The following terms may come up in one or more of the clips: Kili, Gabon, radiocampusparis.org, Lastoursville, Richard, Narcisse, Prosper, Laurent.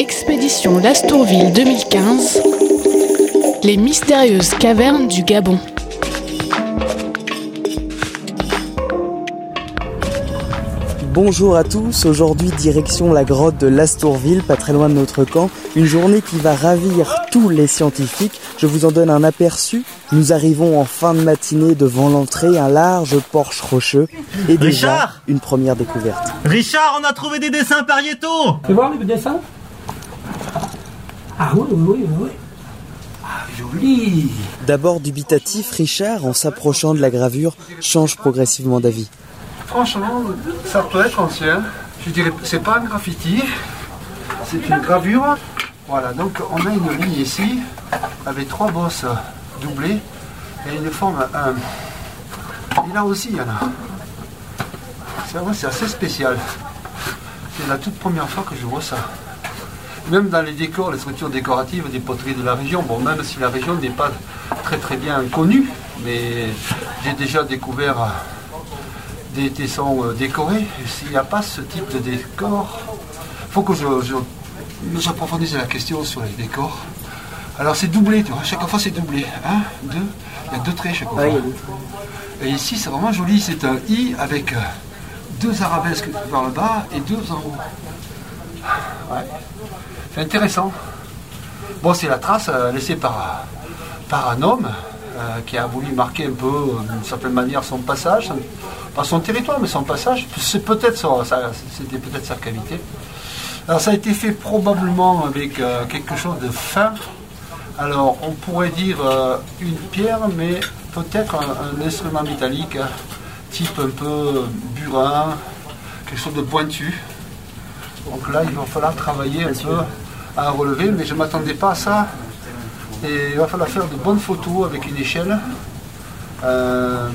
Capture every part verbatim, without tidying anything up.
Expédition Lastoursville deux mille quinze, les mystérieuses cavernes du Gabon. Bonjour à tous, aujourd'hui direction la grotte de Lastoursville, pas très loin de notre camp. Une journée qui va ravir tous les scientifiques, je vous en donne un aperçu. Nous arrivons en fin de matinée devant l'entrée, un large porche rocheux et déjà Richard une première découverte. Richard, on a trouvé des dessins pariétaux. Tu vois les dessins? Ah oui, oui, oui, oui. Ah, joli. D'abord dubitatif, Richard, en s'approchant de la gravure, change progressivement d'avis. Franchement, ça peut être ancien. Je dirais, c'est pas un graffiti, c'est une gravure. Voilà, donc on a une ligne ici, avec trois bosses doublées, et une forme un. Et là aussi, il y en a. C'est vrai, c'est assez spécial. C'est la toute première fois que je vois ça. Même dans les décors, les structures décoratives des poteries de la région, bon, même si la région n'est pas très très bien connue, mais j'ai déjà découvert des tessons décorés. S'il n'y a pas ce type de décor, il faut que je, je, j'approfondisse la question sur les décors. Alors c'est doublé, tu vois, chaque fois c'est doublé. Un, deux, il y a deux traits chaque fois. Et ici c'est vraiment joli, c'est un I avec deux arabesques vers le bas et deux en haut. Ouais. C'est intéressant. Bon, c'est la trace laissée par, par un homme euh, qui a voulu marquer un peu, euh, d'une certaine manière, son passage, son, pas son territoire, mais son passage. C'est peut-être son, ça, c'était peut-être sa cavité. Alors, ça a été fait probablement avec euh, quelque chose de fin. Alors, on pourrait dire euh, une pierre, mais peut-être un, un instrument métallique, hein, type un peu burin, quelque chose de pointu. Donc là, il va falloir travailler un peu à relever, mais je ne m'attendais pas à ça. Et il va falloir faire de bonnes photos avec une échelle euh,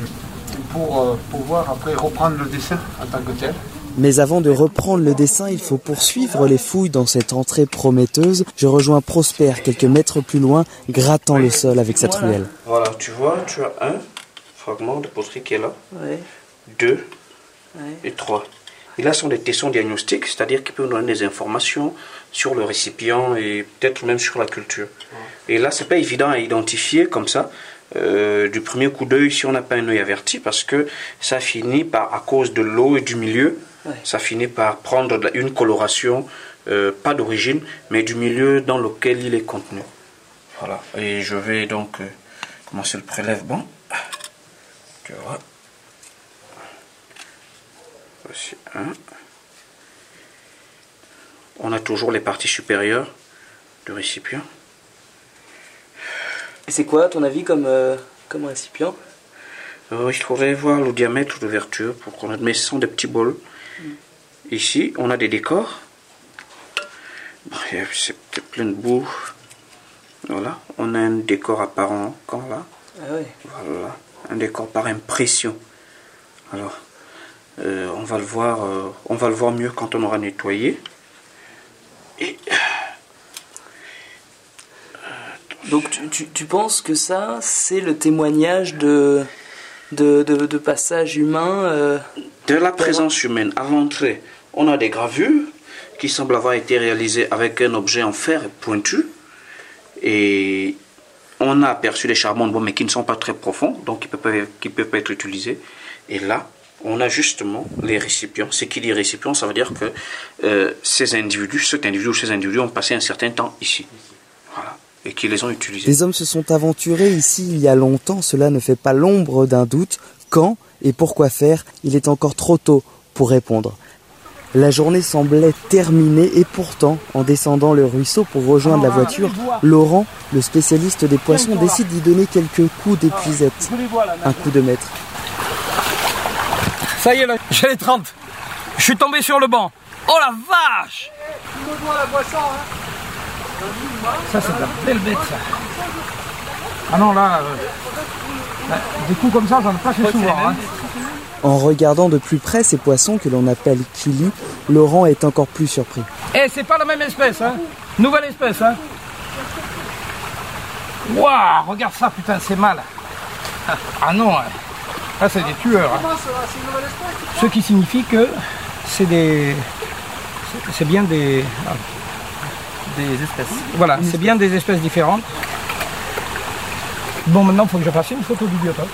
pour euh, pouvoir après reprendre le dessin en tant que tel. Mais avant de reprendre le dessin, il faut poursuivre les fouilles dans cette entrée prometteuse. Je rejoins Prosper quelques mètres plus loin, grattant le sol avec sa truelle. Voilà, tu vois, tu as un fragment de poterie qui est là, ouais. deux ouais. et trois. Et là, ce sont des tessons diagnostiques, c'est-à-dire qu'ils peuvent nous donner des informations sur le récipient et peut-être même sur la culture. Et là, ce n'est pas évident à identifier comme ça, euh, du premier coup d'œil, si on n'a pas un œil averti, parce que ça finit par, à cause de l'eau et du milieu, ouais. ça finit par prendre une coloration, euh, pas d'origine, mais du milieu dans lequel il est contenu. Voilà, et je vais donc euh, commencer le prélèvement. Tu vois. Voici un. On a toujours les parties supérieures du récipient. Et c'est quoi, à ton avis, comme, euh, comme récipient? euh, Il faudrait voir le diamètre de l'ouverture pour qu'on admette. Ce sont des petits bols. Mmh. Ici, on a des décors. C'est plein de boue. Voilà. On a un décor apparent quand là. Ah oui. Voilà. Un décor par impression. Alors. Euh, on va le voir, euh, on va le voir mieux quand on aura nettoyé. Et... Donc tu, tu, tu penses que ça, c'est le témoignage de, de, de, de passage humain euh... de la présence humaine. À l'entrée, on a des gravures qui semblent avoir été réalisées avec un objet en fer pointu. Et on a aperçu des charbons de bois, mais qui ne sont pas très profonds, donc qui ne peuvent, qui peuvent pas être utilisés. Et là, on a justement les récipients. Ce qui dit récipients, ça veut dire que euh, ces individus, cet individu ou ces individus ont passé un certain temps ici. Voilà. Et qui les ont utilisés. Les hommes se sont aventurés ici il y a longtemps. Cela ne fait pas l'ombre d'un doute. Quand et pourquoi faire? Il est encore trop tôt pour répondre. La journée semblait terminée et pourtant, en descendant le ruisseau pour rejoindre la voiture, Laurent, le spécialiste des poissons, décide d'y donner quelques coups d'épuisette. Un coup de maître. Ça y est, là, j'ai les trente. Je suis tombé sur le banc. Oh la vache! Ça, c'est de la belle bête, ça. Ah non, là, euh, là des coups comme ça, j'en ai pas fait souvent. Hein. En regardant de plus près ces poissons que l'on appelle Kili, Laurent est encore plus surpris. Eh, c'est pas la même espèce, hein? Nouvelle espèce, hein? Waouh, regarde ça, putain, c'est mal. Ah non, hein. Ah, c'est des tueurs. Hein. Ce qui signifie que c'est des, c'est bien des, des espèces. Voilà, c'est bien des espèces différentes. Bon, maintenant, il faut que je fasse une photo du biotope.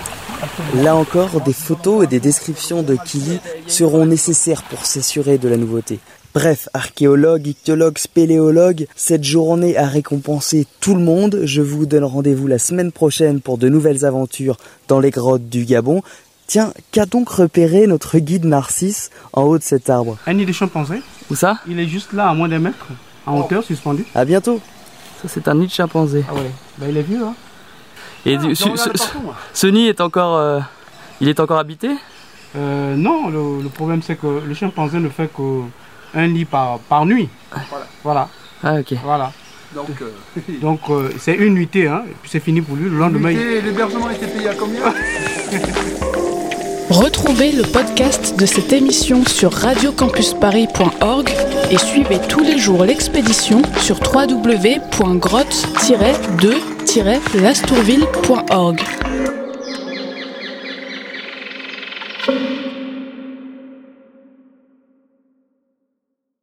Là encore, des photos et des descriptions de Kili seront nécessaires pour s'assurer de la nouveauté. Bref, archéologues, ichtyologues, spéléologues, cette journée a récompensé tout le monde. Je vous donne rendez-vous la semaine prochaine pour de nouvelles aventures dans les grottes du Gabon. Tiens, qu'a donc repéré notre guide Narcisse en haut de cet arbre? Un nid de chimpanzé. Où ça? Il est juste là, à moins d'un mètre, en oh. hauteur, suspendu. À bientôt. Ça, c'est un nid de chimpanzé. Ah ouais, bah, il est vieux, hein. Et ah, du, ce, ce, partout, ce nid est encore, euh, il est encore habité? euh, Non, le, le problème c'est que le chimpanzé ne fait qu'un nid par, par nuit. Voilà. voilà. Ah ok. Voilà. Donc euh... donc euh, c'est une nuitée, hein, et puis c'est fini pour lui. Le lendemain. Il... L'hébergement était payé à combien? Retrouvez le podcast de cette émission sur radio campus paris point org et suivez tous les jours l'expédition sur w w w point grottes de lastoursville point org.